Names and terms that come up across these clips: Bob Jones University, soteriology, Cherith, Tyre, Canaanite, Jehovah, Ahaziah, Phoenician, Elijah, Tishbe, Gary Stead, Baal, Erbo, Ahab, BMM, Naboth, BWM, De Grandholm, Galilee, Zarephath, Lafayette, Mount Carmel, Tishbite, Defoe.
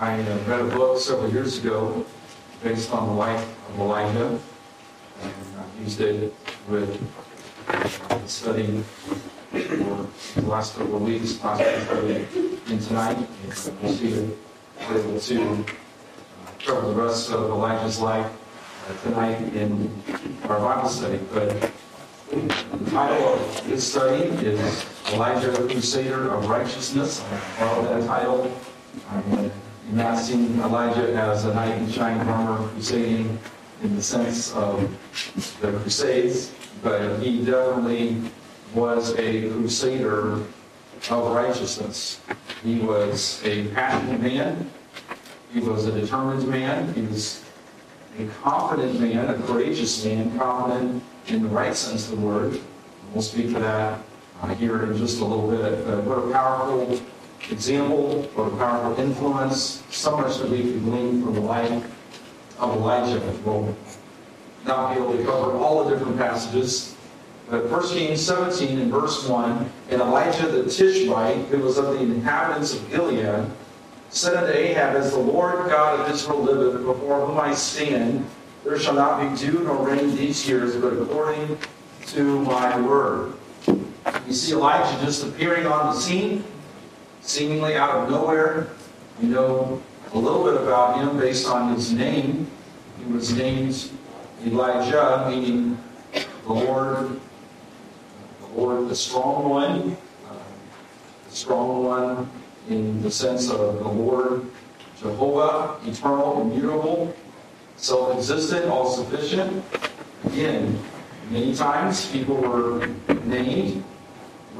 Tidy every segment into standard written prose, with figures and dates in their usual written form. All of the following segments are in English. I read a book several years ago based on the life of Elijah, and I used it with studying for the last couple of weeks, last week and tonight. We'll see if we're able to cover the rest of Elijah's life tonight in our Bible study. But the title of this study is Elijah, Crusader of Righteousness. I love that title. I'm not seeing Elijah as a knight in shining armor crusading in the sense of the Crusades, but he definitely was a crusader of righteousness. He was a passionate man. He was a determined man. He was a confident man, a courageous man, confident in the right sense of the word. We'll speak to that here in just a little bit. But what a powerful example, what a powerful influence, so much that we can glean from the life of Elijah. We'll not be able to cover all the different passages. But 1 Kings 17 and verse 1, and Elijah the Tishbite, who was of the inhabitants of Gilead, said unto Ahab, As the Lord God of Israel liveth, before whom I stand, there shall not be dew nor rain these years, but according to my word. You see Elijah just appearing on the scene, seemingly out of nowhere. You know a little bit about him based on his name. He was named Elijah, meaning the Lord, the strong one. The strong one in the sense of the Lord Jehovah, eternal, immutable, self-existent, all-sufficient. Again, many times people were named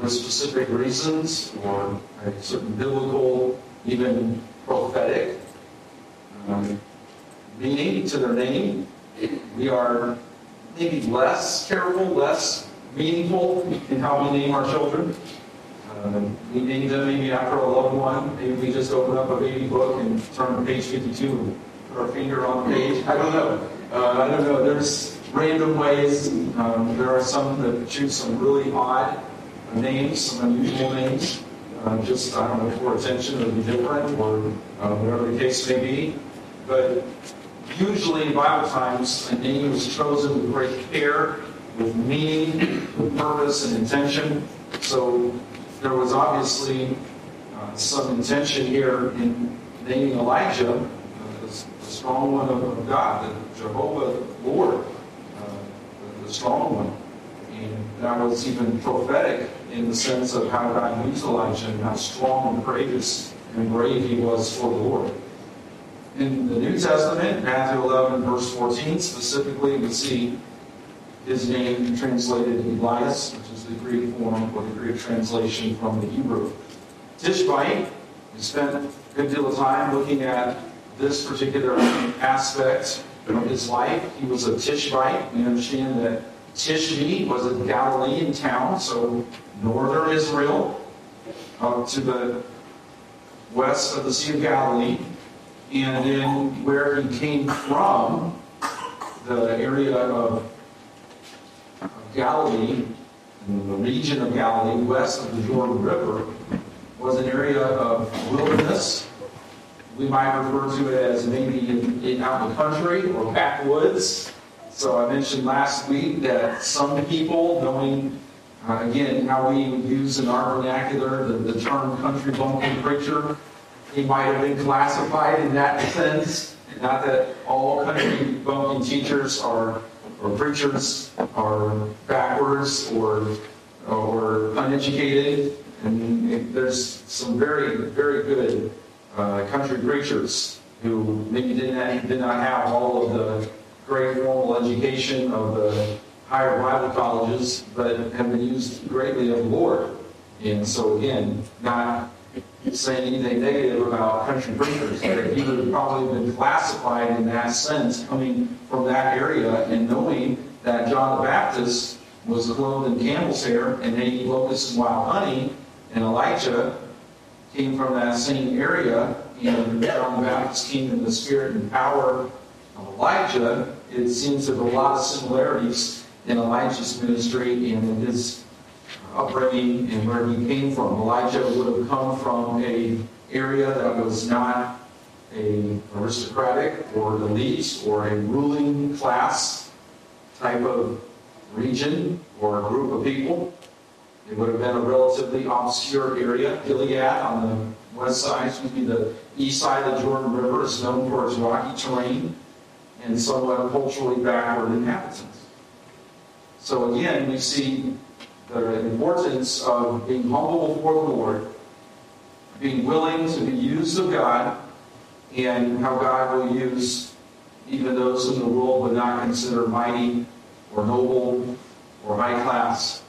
with specific reasons or a certain biblical, even prophetic meaning to their name. We are maybe less careful, less meaningful in how we name our children. We name them maybe after a loved one. Maybe we just open up a baby book and turn to page 52 and put our finger on the page. I don't know. There's random ways. There are some that choose some really odd names, some unusual names. Just, I don't know, for attention, it'll be different, or whatever the case may be. But usually in Bible times, a name was chosen with great care, with meaning, with purpose, and intention. So there was obviously some intention here in naming Elijah, the strong one of God, the Jehovah Lord, the strong one. And that was even prophetic in the sense of how God used Elijah and how strong and courageous and brave he was for the Lord. In the New Testament, Matthew 11, verse 14, specifically, we see his name translated Elias, which is the Greek form or the Greek translation from the Hebrew. Tishbite, we spent a good deal of time looking at this particular aspect of his life. He was a Tishbite. We understand that Tishbe was a Galilean town, so northern Israel, up to the west of the Sea of Galilee. And then where he came from, the area of Galilee, the region of Galilee, west of the Jordan River, was an area of wilderness. We might refer to it as maybe out in the country or backwoods. So I mentioned last week that some people, knowing, again, how we would use in our vernacular the term country bumpkin preacher, he might have been classified in that sense. Not that all country bumpkin teachers or preachers are backwards or uneducated. And there's some very, very good country preachers who maybe did not have all of the great formal education of the higher Bible colleges, but have been used greatly of the Lord. And so again, not saying anything negative about country preachers, but he would have probably been classified in that sense, coming from that area and knowing that John the Baptist was clothed in camel's hair and ate locusts and wild honey, and Elijah came from that same area, and John the Baptist came in the spirit and power of Elijah. It seems there's a lot of similarities in Elijah's ministry and in his upbringing and where he came from. Elijah would have come from an area that was not an aristocratic or elite or a ruling class type of region or a group of people. It would have been a relatively obscure area. Gilead on the west side, excuse me, the east side of the Jordan River is known for its rocky terrain and somewhat culturally backward inhabitants. So again, we see the importance of being humble before the Lord, being willing to be used of God, and how God will use even those whom the world would not consider mighty or noble or high class.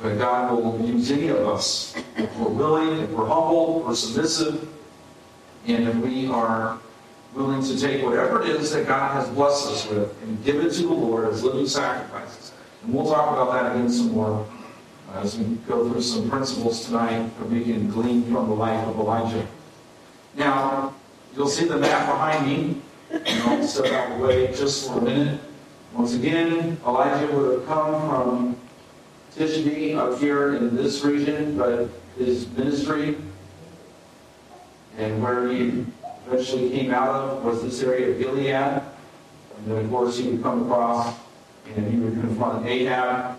But God will use any of us if we're willing, if we're humble, if we're submissive, and if we are willing to take whatever it is that God has blessed us with and give it to the Lord as living sacrifices. And we'll talk about that again some more as we go through some principles tonight that we can glean from the life of Elijah. Now, you'll see the map behind me. And I'll step out of the way just for a minute. Once again, Elijah would have come from Tishbe up here in this region, but his ministry and where he eventually came out of was this area of Gilead. And then, of course, he would come across and he would confront Ahab.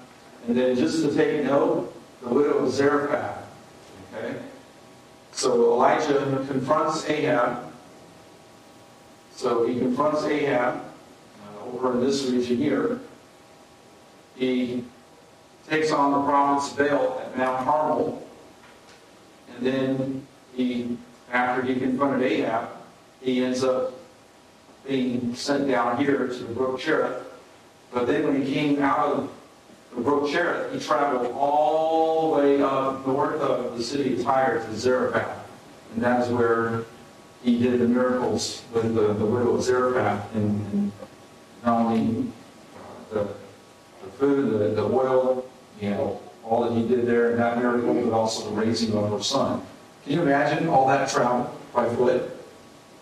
And then, just to take note, the widow of Zarephath. Okay? So Elijah confronts Ahab. So he confronts Ahab over in this region here. He takes on the prophets of Baal at Mount Carmel. And then after he confronted Ahab, he ends up being sent down here to the brook Cherith. But then when he came out of the brook Cherith, he traveled all the way up north of the city of Tyre to Zarephath. And that's where he did the miracles with the widow of Zarephath. And not only the food, the oil, all that he did there in that miracle, but also the raising of her son. Can you imagine all that travel by foot?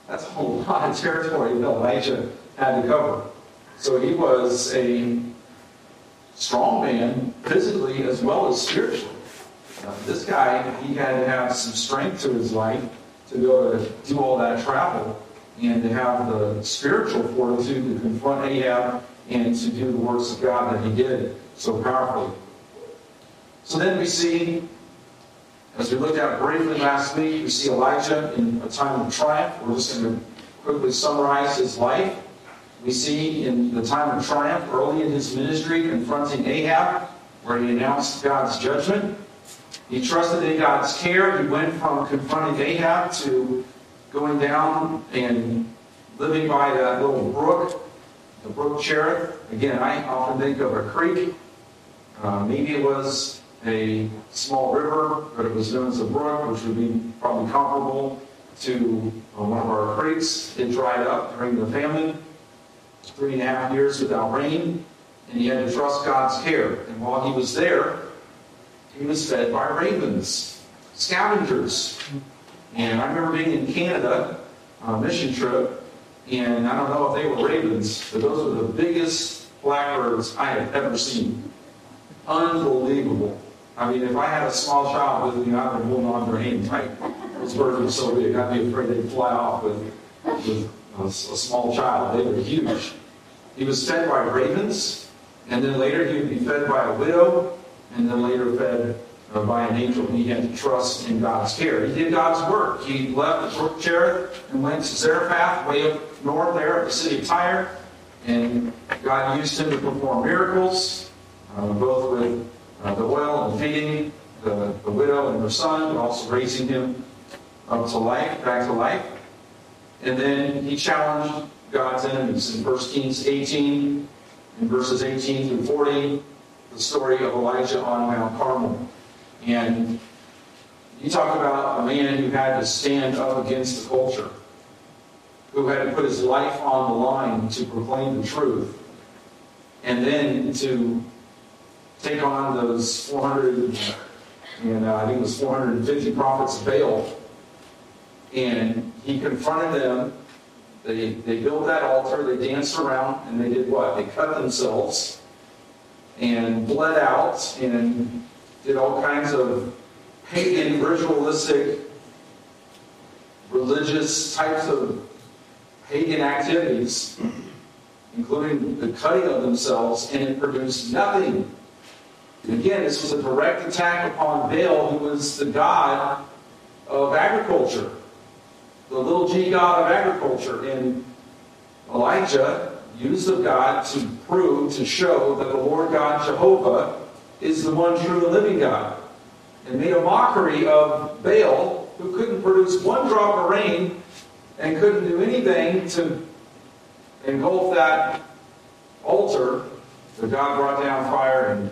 That's a whole lot of territory that Elijah had to cover. So he was a strong man, physically as well as spiritually. Now, this guy, he had to have some strength to his life to be able to do all that travel and to have the spiritual fortitude to confront Ahab and to do the works of God that he did so powerfully. So then we see, as we looked at briefly last week, we see Elijah in a time of triumph. We're just going to quickly summarize his life. We see in the time of triumph, early in his ministry, confronting Ahab, where he announced God's judgment. He trusted in God's care. He went from confronting Ahab to going down and living by that little brook, the brook Cherith. Again, I often think of a creek. Maybe it was a small river, but it was known as a brook, which would be probably comparable to one of our creeks. It dried up during the famine. 3.5 years without rain, and he had to trust God's care. And while he was there, he was fed by ravens, scavengers. And I remember being in Canada on a mission trip, and I don't know if they were ravens, but those were the biggest blackbirds I have ever seen. Unbelievable. I mean, if I had a small child with me, I would hold on to their hand tight. Those birds were so big, I'd be afraid they'd fly off with a small child. They were huge. He was fed by ravens, and then later he would be fed by a widow, and then later fed by an angel. He had to trust in God's care. He did God's work. He left the brook Cherith and went to Zarephath, way up north there at the city of Tyre, and God used him to perform miracles, both with the oil and feeding the widow and her son, but also raising him up to life, back to life. And then he challenged God's enemies. In 1 Kings 18, in verses 18 through 40, the story of Elijah on Mount Carmel. And you talk about a man who had to stand up against the culture, who had to put his life on the line to proclaim the truth, and then to take on those 450 prophets of Baal. And he confronted them. They built that altar. They danced around. And they did what? They cut themselves and bled out and did all kinds of pagan, ritualistic, religious types of pagan activities, including the cutting of themselves, and it produced nothing. And again, this was a direct attack upon Baal, who was the god of agriculture, the little g god of agriculture. And Elijah used of God to prove, to show that the Lord God Jehovah is the one true and living God, and made a mockery of Baal, who couldn't produce one drop of rain and couldn't do anything to engulf that altar. So God brought down fire and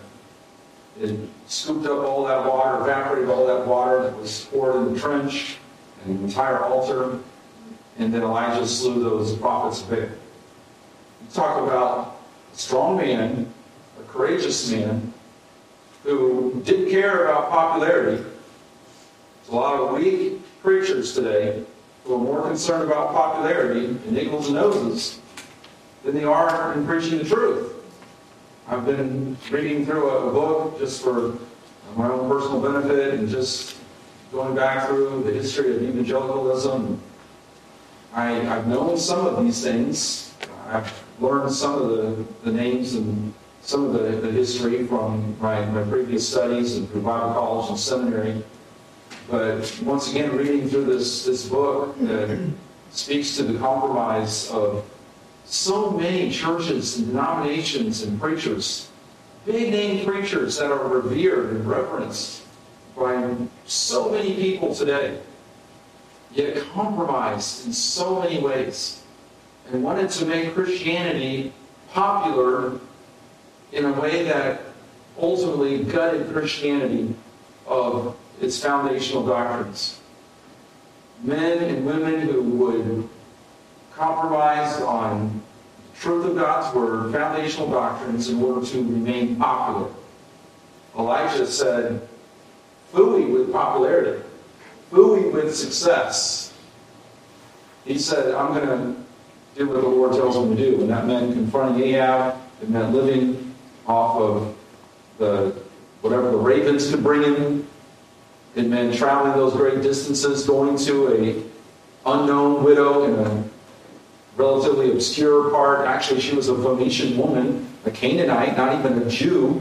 it scooped up all that water, evaporated all that water that was poured in the trench and the entire altar. And then Elijah slew those prophets of Baal. You talk about a strong man, a courageous man, who didn't care about popularity. There's a lot of weak preachers today who are more concerned about popularity and nickels and noses than they are in preaching the truth. I've been reading through a book just for my own personal benefit and just going back through the history of evangelicalism. I've known some of these things. I've learned some of the names and some of the history from my previous studies and through Bible college and seminary. But once again, reading through this book that speaks to the compromise of so many churches and denominations and preachers, big-name preachers that are revered and reverenced by so many people today, yet compromised in so many ways, and wanted to make Christianity popular in a way that ultimately gutted Christianity of its foundational doctrines. Men and women who would compromise on the truth of God's word, foundational doctrines, in order to remain popular. Elijah said, "Fooey with popularity, fooey with success." He said, "I'm going to do what the Lord tells me to do," and that meant confronting Ahab. It meant living off of whatever the ravens could bring him. It meant traveling those great distances, going to an unknown widow in a relatively obscure part. Actually, she was a Phoenician woman, a Canaanite, not even a Jew.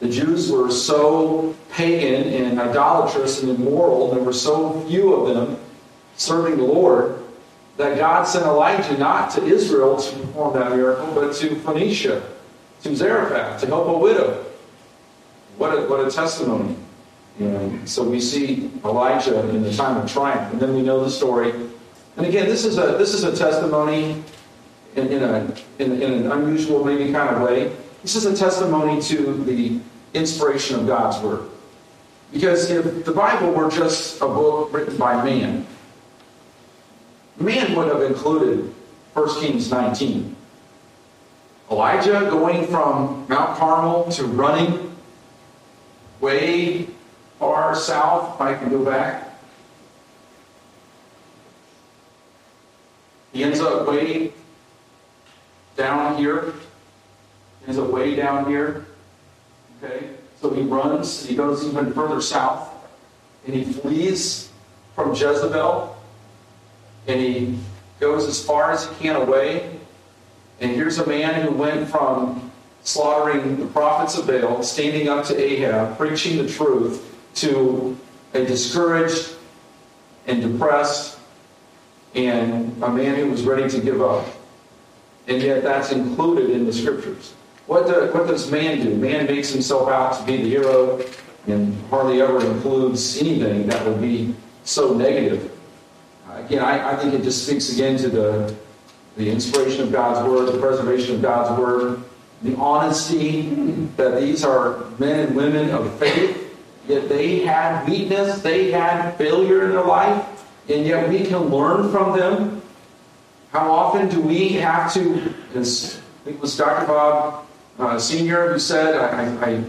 The Jews were so pagan and idolatrous and immoral, and there were so few of them serving the Lord, that God sent Elijah not to Israel to perform that miracle, but to Phoenicia, to Zarephath, to help a widow. What a testimony. And so we see Elijah in the time of triumph, and then we know the story. And again, this is a testimony in an unusual, maybe kind of way. This is a testimony to the inspiration of God's word. Because if the Bible were just a book written by man, man would have included 1 Kings 19. Elijah going from Mount Carmel to running way far south, if I can go back. He ends up way down here. Okay? So he runs, he goes even further south, and he flees from Jezebel, and he goes as far as he can away. And here's a man who went from slaughtering the prophets of Baal, standing up to Ahab, preaching the truth, to a discouraged and depressed and a man who was ready to give up. And yet that's included in the scriptures. What does man do? Man makes himself out to be the hero and hardly ever includes anything that would be so negative. Again, I think it just speaks again to the inspiration of God's word, the preservation of God's word, the honesty that these are men and women of faith, yet they had weakness, they had failure in their life, and yet we can learn from them. How often do we have to, as I think it was Dr. Bob Sr. who said, I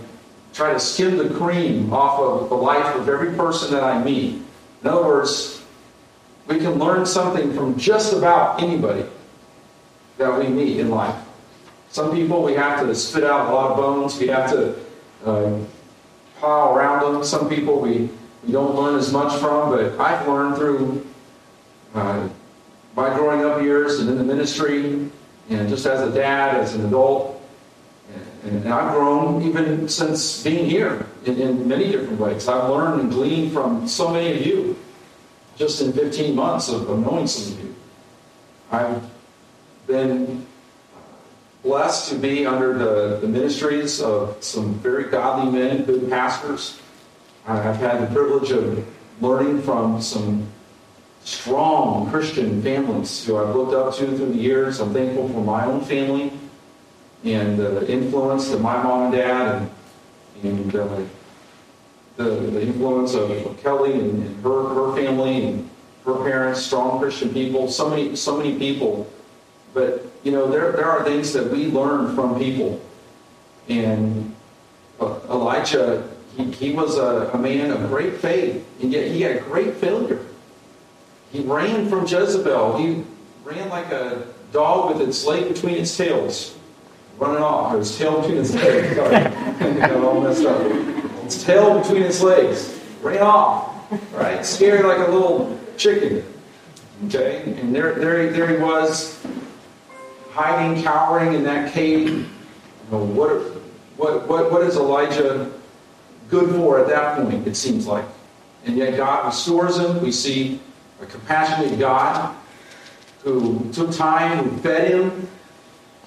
try to skim the cream off of the life of every person that I meet. In other words, we can learn something from just about anybody that we meet in life. Some people we have to spit out a lot of bones, we have to pile around them. Some people we don't learn as much from, but I've learned through my growing up years and in the ministry, and just as a dad, as an adult. And I've grown even since being here in many different ways. I've learned and gleaned from so many of you just in 15 months of knowing some of you. I've been blessed to be under the ministries of some very godly men, good pastors. I've had the privilege of learning from some strong Christian families who I've looked up to through the years. I'm thankful for my own family and the influence of my mom and dad, and the influence of Kelly and her family and her parents, strong Christian people, so many people. But, there are things that we learn from people. And Elijah, he was a man of great faith, and yet he had great failure. He ran from Jezebel. He ran like a dog with its leg between its tails, running off. Or his tail between its legs. Sorry, I got all messed up. Its tail between its legs. Ran off, right? Scared like a little chicken. Okay? And there he was, hiding, cowering in that cave. What is Elijah good for at that point, it seems like? And yet God restores him. We see a compassionate God who took time, who fed him.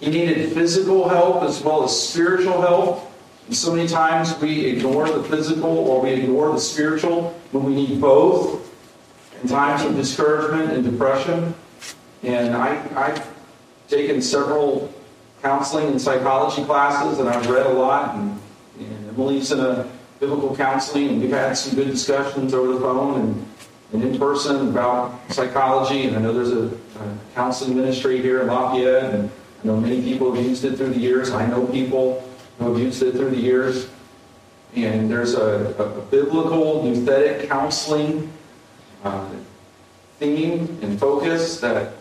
He needed physical help as well as spiritual help. And so many times we ignore the physical or we ignore the spiritual when we need both in times of discouragement and depression. And I've taken several counseling and psychology classes, and I've read a lot, and Emily's in a biblical counseling, and we've had some good discussions over the phone and in person about psychology, and I know there's a counseling ministry here in Lafayette, and I know many people have used it through the years. I know people who have used it through the years, and there's a biblical, euthetic counseling theme and focus that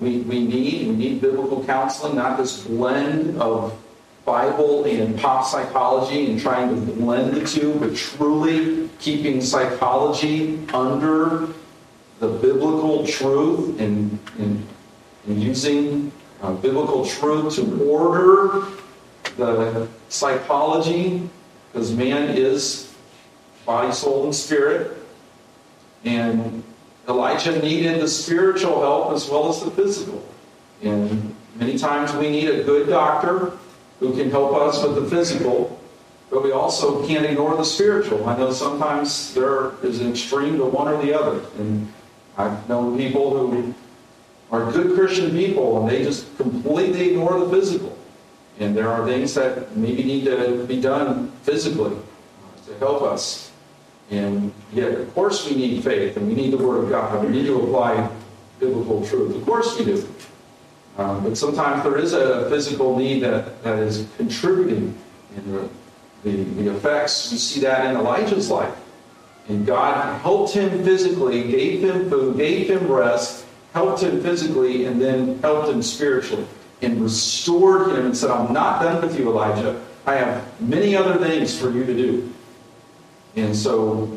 we need. We need biblical counseling, not this blend of Bible and pop psychology and trying to blend the two, but truly keeping psychology under the biblical truth and using biblical truth to order the psychology, because man is body, soul, and spirit. And Elijah needed the spiritual help as well as the physical. And many times we need a good doctor who can help us with the physical, but we also can't ignore the spiritual. I know sometimes there is an extreme to one or the other. And I've known people who are good Christian people, and they just completely ignore the physical. And there are things that maybe need to be done physically to help us. And yet, of course, we need faith, and we need the Word of God. We need to apply biblical truth. Of course we do. But sometimes there is a physical need that is contributing in the effects. You see that in Elijah's life. And God helped him physically, gave him food, gave him rest, helped him physically, and then helped him spiritually, and restored him and said, I'm not done with you, Elijah. I have many other things for you to do. And so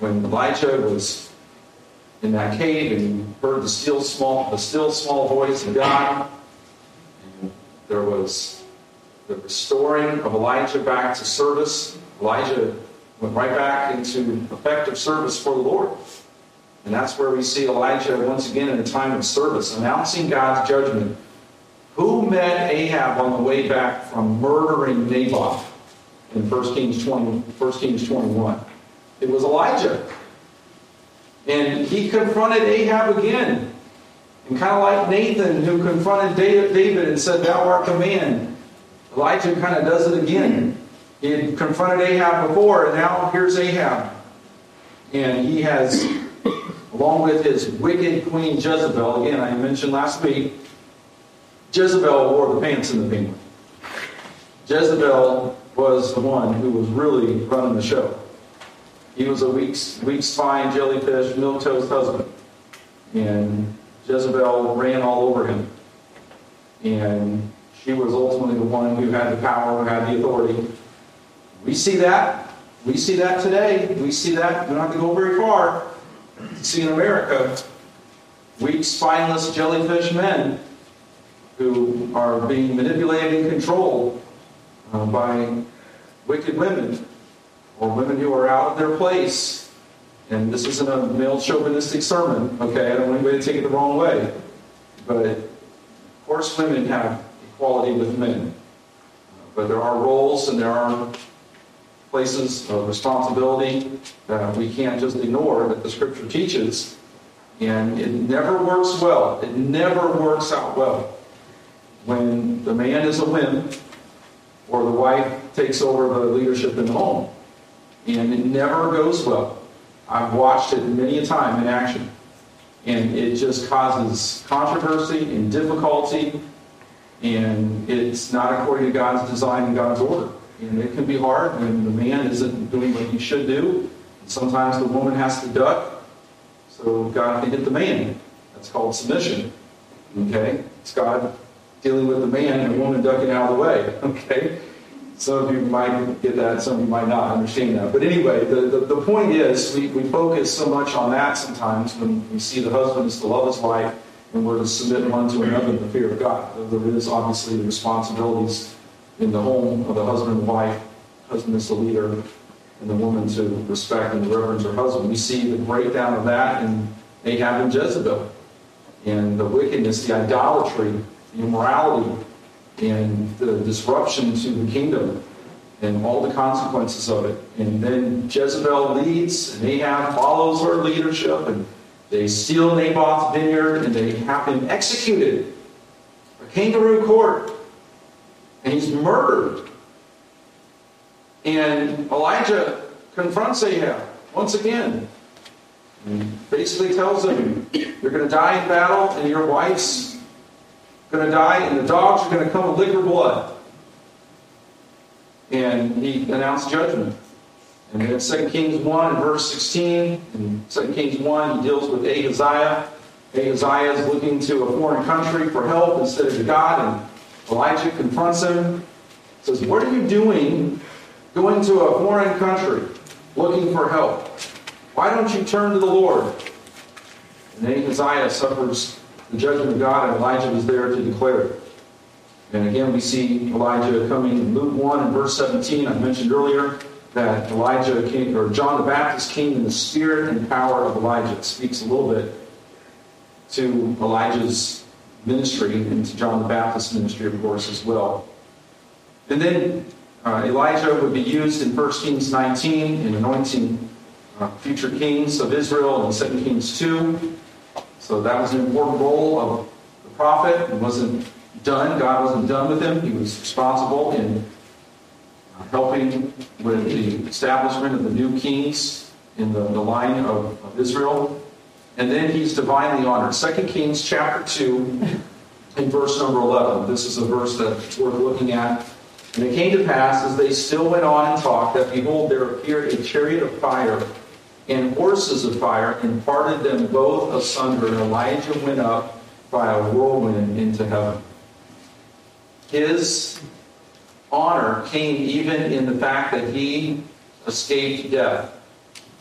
when Elijah was in that cave and heard the still small voice of God, and there was the restoring of Elijah back to service. Elijah went right back into effective service for the Lord. And that's where we see Elijah once again in a time of service, announcing God's judgment. Who met Ahab on the way back from murdering Naboth? In 1 Kings 21. It was Elijah. And he confronted Ahab again. And kind of like Nathan, who confronted David and said, Thou art a man. Elijah kind of does it again. He had confronted Ahab before, and now here's Ahab. And he has, along with his wicked queen Jezebel, again, I mentioned last week, Jezebel wore the pants in the family. Jezebel was the one who was really running the show. He was a weak spine, jellyfish, milquetoast husband. And Jezebel ran all over him. And she was ultimately the one who had the power, who had the authority. We see that. We see that today. We see that. We don't have to go very far to see in America weak, spineless jellyfish men who are being manipulated and controlled by wicked women, or women who are out of their place. And this isn't a male chauvinistic sermon, okay? I don't want anybody to take it the wrong way. But, of course, women have equality with men. But there are roles and there are places of responsibility that we can't just ignore that the Scripture teaches. And it never works well. It never works out well when the man is a wimp or the wife takes over the leadership in the home. And it never goes well. I've watched it many a time in action. And it just causes controversy and difficulty. And it's not according to God's design and God's order. And it can be hard when the man isn't doing what he should do. Sometimes the woman has to duck. So God can hit the man. That's called submission. Okay? It's God dealing with the man and the woman ducking out of the way. Okay? Some of you might get that. Some of you might not understand that. But anyway, the point is we focus so much on that sometimes when we see the husband is to love his wife and we're to submit one to another in the fear of God. There is obviously the responsibilities in the home of the husband and wife. Husband is the leader and the woman to respect and reverence her husband. We see the breakdown of that in Ahab and Jezebel. And the wickedness, the idolatry, the immorality, and the disruption to the kingdom and all the consequences of it. And then Jezebel leads and Ahab follows her leadership and they steal Naboth's vineyard and they have him executed. A kangaroo court. And he's murdered. And Elijah confronts Ahab once again. And basically tells him, you're going to die in battle and your wife's going to die, and the dogs are going to come and lick her blood. And he announced judgment. And in 2 Kings 1, verse 16, in 2 Kings 1, he deals with Ahaziah. Ahaziah is looking to a foreign country for help instead of God, and Elijah confronts him, says, what are you doing going to a foreign country looking for help? Why don't you turn to the Lord? And Ahaziah suffers the judgment of God, and Elijah was there to declare it. And again, we see Elijah coming in Luke 1 and verse 17. I mentioned earlier that Elijah came, or John the Baptist came in the spirit and power of Elijah. It speaks a little bit to Elijah's ministry and to John the Baptist's ministry, of course, as well. And then Elijah would be used in 1 Kings 19 in anointing future kings of Israel and 2 Kings 2. So that was an important role of the prophet. It wasn't done. God wasn't done with him. He was responsible in helping with the establishment of the new kings in the line of Israel. And then he's divinely honored. 2 Kings chapter 2 and verse number 11. This is a verse that's worth looking at. And it came to pass, as they still went on and talked, that behold, there appeared a chariot of fire and horses of fire, and parted them both asunder. And Elijah went up by a whirlwind into heaven. His honor came even in the fact that he escaped death.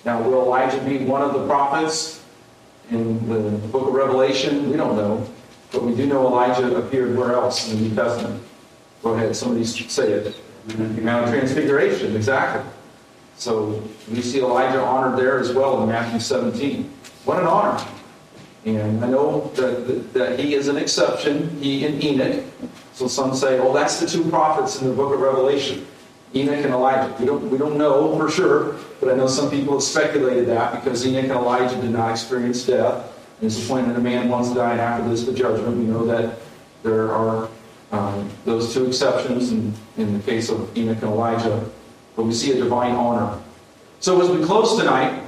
Now, will Elijah be one of the prophets in the book of Revelation? We don't know. But we do know Elijah appeared where else in the New Testament? Go ahead, somebody say it. The Mount of Transfiguration, exactly. So we see Elijah honored there as well in Matthew 17. What an honor. And I know that he is an exception, he and Enoch. So some say, well, that's the two prophets in the book of Revelation, Enoch and Elijah. We don't know for sure, but I know some people have speculated that because Enoch and Elijah did not experience death. And it's appointed a man wants to die, and after this, the judgment. We know that there are those two exceptions in the case of Enoch and Elijah. But we see a divine honor. So as we close tonight,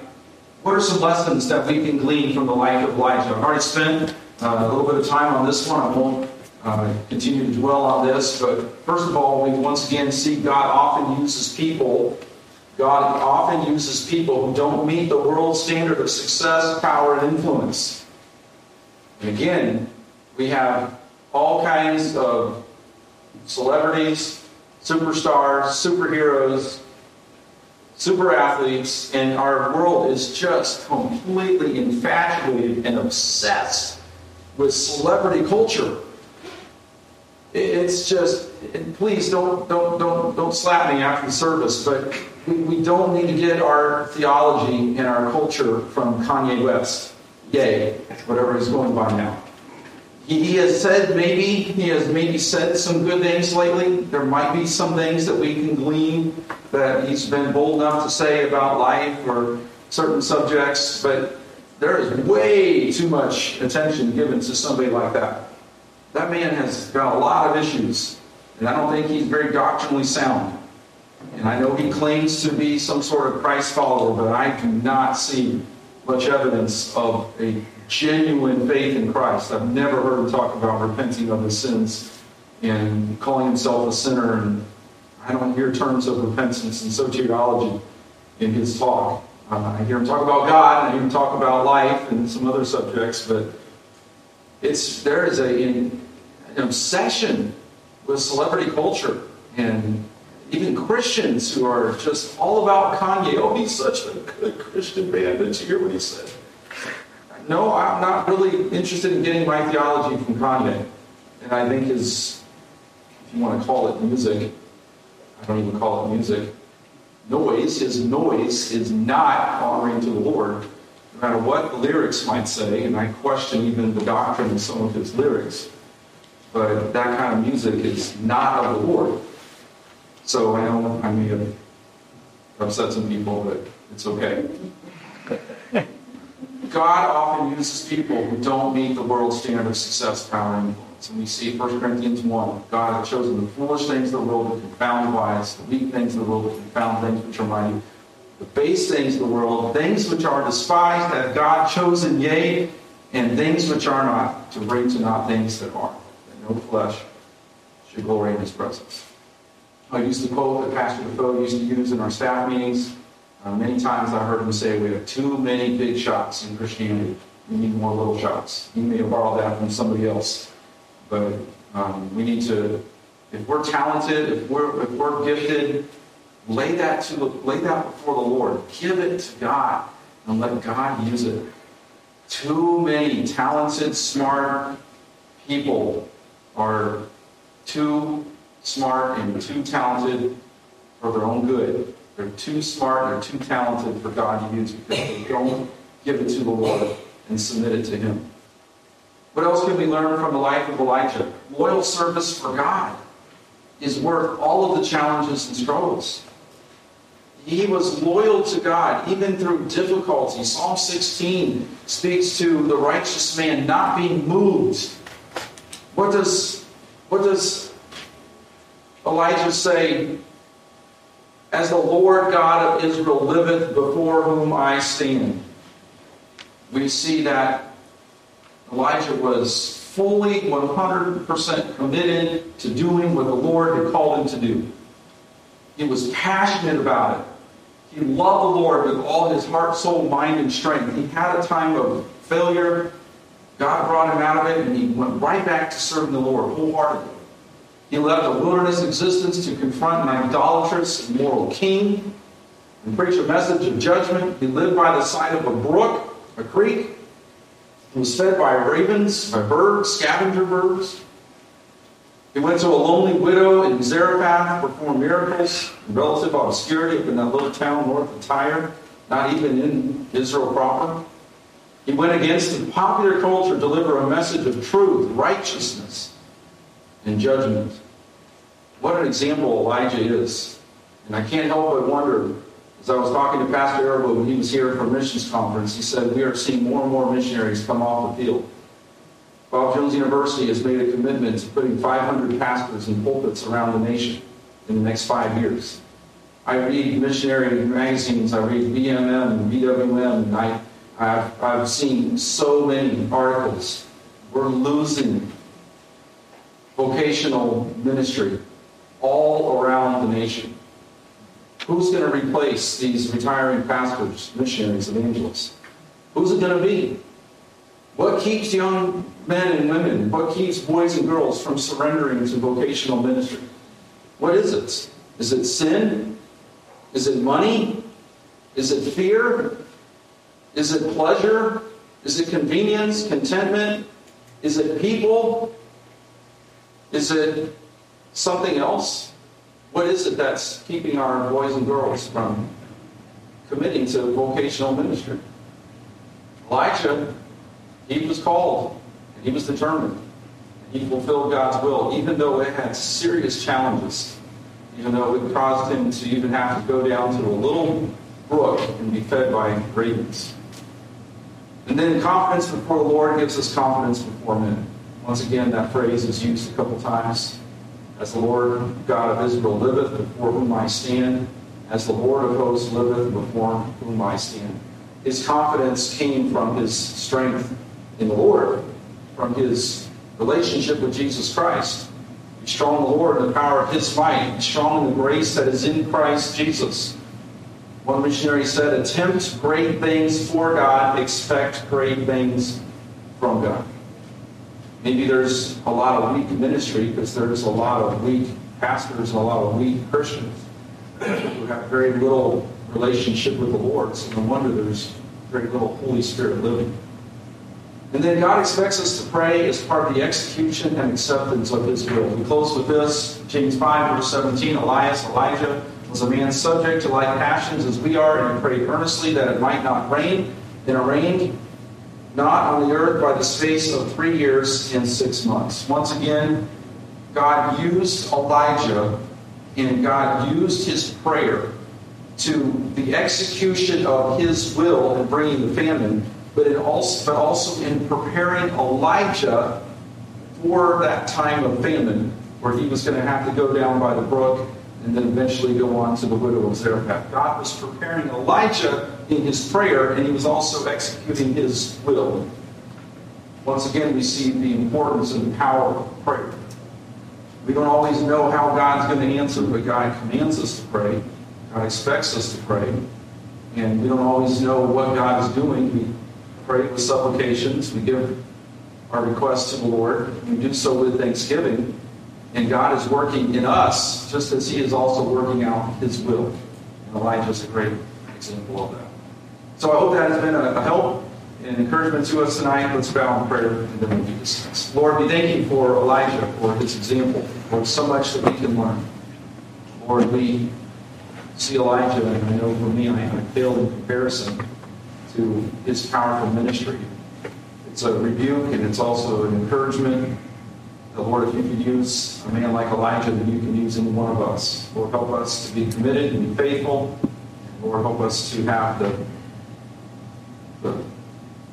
what are some lessons that we can glean from the life of Elijah? I've already spent a little bit of time on this one. I won't continue to dwell on this. But first of all, we once again see God often uses people who don't meet the world's standard of success, power, and influence. And again, we have all kinds of celebrities, superstars, superheroes, super athletes, and our world is just completely infatuated and obsessed with celebrity culture. It's just, and please don't slap me after the service, but we don't need to get our theology and our culture from Kanye West. Yay, whatever he's going by now. He has said maybe some good things lately. There might be some things that we can glean that he's been bold enough to say about life or certain subjects, but there is way too much attention given to somebody like that. That man has got a lot of issues, and I don't think he's very doctrinally sound. And I know he claims to be some sort of Christ follower, but I do not see much evidence of a genuine faith in Christ. I've never heard him talk about repenting of his sins and calling himself a sinner. And I don't hear terms of repentance and soteriology in his talk. I hear him talk about God, and I hear him talk about life and some other subjects, but there is an obsession with celebrity culture, and even Christians who are just all about Kanye. Oh, he's such a good Christian man. Did you hear what he said? No, I'm not really interested in getting my theology from Kanye. And I think his, if you want to call it music, I don't even call it music, his noise is not honoring to the Lord, no matter what the lyrics might say, and I question even the doctrine of some of his lyrics. But that kind of music is not of the Lord. So I know I may have upset some people, but it's okay. God often uses people who don't meet the world's standard of success, power, and influence. And we see 1 Corinthians 1, God has chosen the foolish things of the world to confound the wise, the weak things of the world to confound things which are mighty, the base things of the world, things which are despised, hath God chosen, yea, and things which are not, to bring to naught things that are, that no flesh should glory in his presence. I use the quote that Pastor Defoe used to use in our staff meetings. Many times I heard him say, we have too many big shots in Christianity. We need more little shots. You may have borrowed that from somebody else. But we need to, if we're talented, if we're gifted, lay that before the Lord. Give it to God and let God use it. Too many talented, smart people are too smart and too talented for their own good. They're too smart, they're too talented for God to use because they don't give it to the Lord and submit it to him. What else can we learn from the life of Elijah? Loyal service for God is worth all of the challenges and struggles. He was loyal to God even through difficulty. Psalm 16 speaks to the righteous man not being moved. What does Elijah say? As the Lord God of Israel liveth, before whom I stand. We see that Elijah was fully 100% committed to doing what the Lord had called him to do. He was passionate about it. He loved the Lord with all his heart, soul, mind, and strength. He had a time of failure. God brought him out of it, and he went right back to serving the Lord wholeheartedly. He left a wilderness existence to confront an idolatrous, immoral king and preach a message of judgment. He lived by the side of a brook, a creek. He was fed by ravens, by birds, scavenger birds. He went to a lonely widow in Zarephath, performed miracles in relative obscurity up in that little town north of Tyre, not even in Israel proper. He went against the popular culture to deliver a message of truth, righteousness, and judgment. What an example Elijah is. And I can't help but wonder, as I was talking to Pastor Erbo when he was here for a missions conference, he said, we are seeing more and more missionaries come off the field. Bob Jones University has made a commitment to putting 500 pastors in pulpits around the nation in the next 5 years. I read missionary magazines, I read BMM and BWM, and I've seen so many articles. We're losing vocational ministry all around the nation. Who's going to replace these retiring pastors, missionaries, evangelists? Who's it going to be? What keeps young men and women, what keeps boys and girls from surrendering to vocational ministry? What is it? Is it sin? Is it money? Is it fear? Is it pleasure? Is it convenience, contentment? Is it people? Is it something else? What is it that's keeping our boys and girls from committing to vocational ministry? Elijah, he was called, and he was determined. He fulfilled God's will, even though it had serious challenges, even though it caused him to even have to go down to a little brook and be fed by ravens. And then confidence before the Lord gives us confidence before men. Once again, that phrase is used a couple times. As the Lord God of Israel liveth, before whom I stand. As the Lord of hosts liveth, before whom I stand. His confidence came from his strength in the Lord, from his relationship with Jesus Christ. Be strong in the Lord and the power of his might. Be strong in the grace that is in Christ Jesus. One missionary said, attempt great things for God, expect great things from God. Maybe there's a lot of weak ministry because there's a lot of weak pastors and a lot of weak Christians who have very little relationship with the Lord. So no wonder there's very little Holy Spirit living. And then God expects us to pray as part of the execution and acceptance of his will. We close with this, James 5, verse 17, Elijah was a man subject to like passions as we are, and he prayed earnestly that it might not rain. Then it rained not on the earth by the space of 3 years and 6 months. Once again, God used Elijah, and God used his prayer to the execution of his will in bringing the famine, but also in preparing Elijah for that time of famine where he was going to have to go down by the brook and then eventually go on to the widow of Zarephath. God was preparing Elijah in his prayer, and he was also executing his will. Once again, we see the importance and the power of prayer. We don't always know how God's going to answer, but God commands us to pray. God expects us to pray. And we don't always know what God is doing. We pray with supplications. We give our requests to the Lord. We do so with thanksgiving. And God is working in us just as he is also working out his will. And Elijah is a great example of that. So I hope that has been a help and encouragement to us tonight. Let's bow in prayer and then we'll be discussed. Lord, we thank you for Elijah, for his example, for so much that we can learn. Lord, we see Elijah, and I know for me I have failed in comparison to his powerful ministry. It's a rebuke, and it's also an encouragement. The Lord, if you could use a man like Elijah, then you can use any one of us. Lord, help us to be committed and be faithful. Lord, help us to have the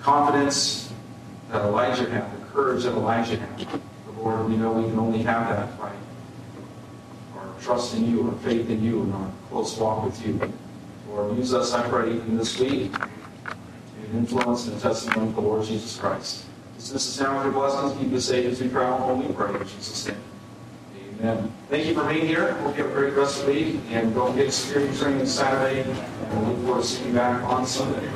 confidence that Elijah had, the courage that Elijah had. But Lord, we know we can only have that by our trust in you, our faith in you, and our close walk with you. Lord, use us, I pray, even this week, in influence and testimony of the Lord Jesus Christ. This is now with your blessings. Keep us safe as we travel home. We pray in Jesus' name. Amen. Thank you for being here. Hope you have a great rest of the week. And don't get security training this Saturday. And we'll look forward to seeing you back on Sunday.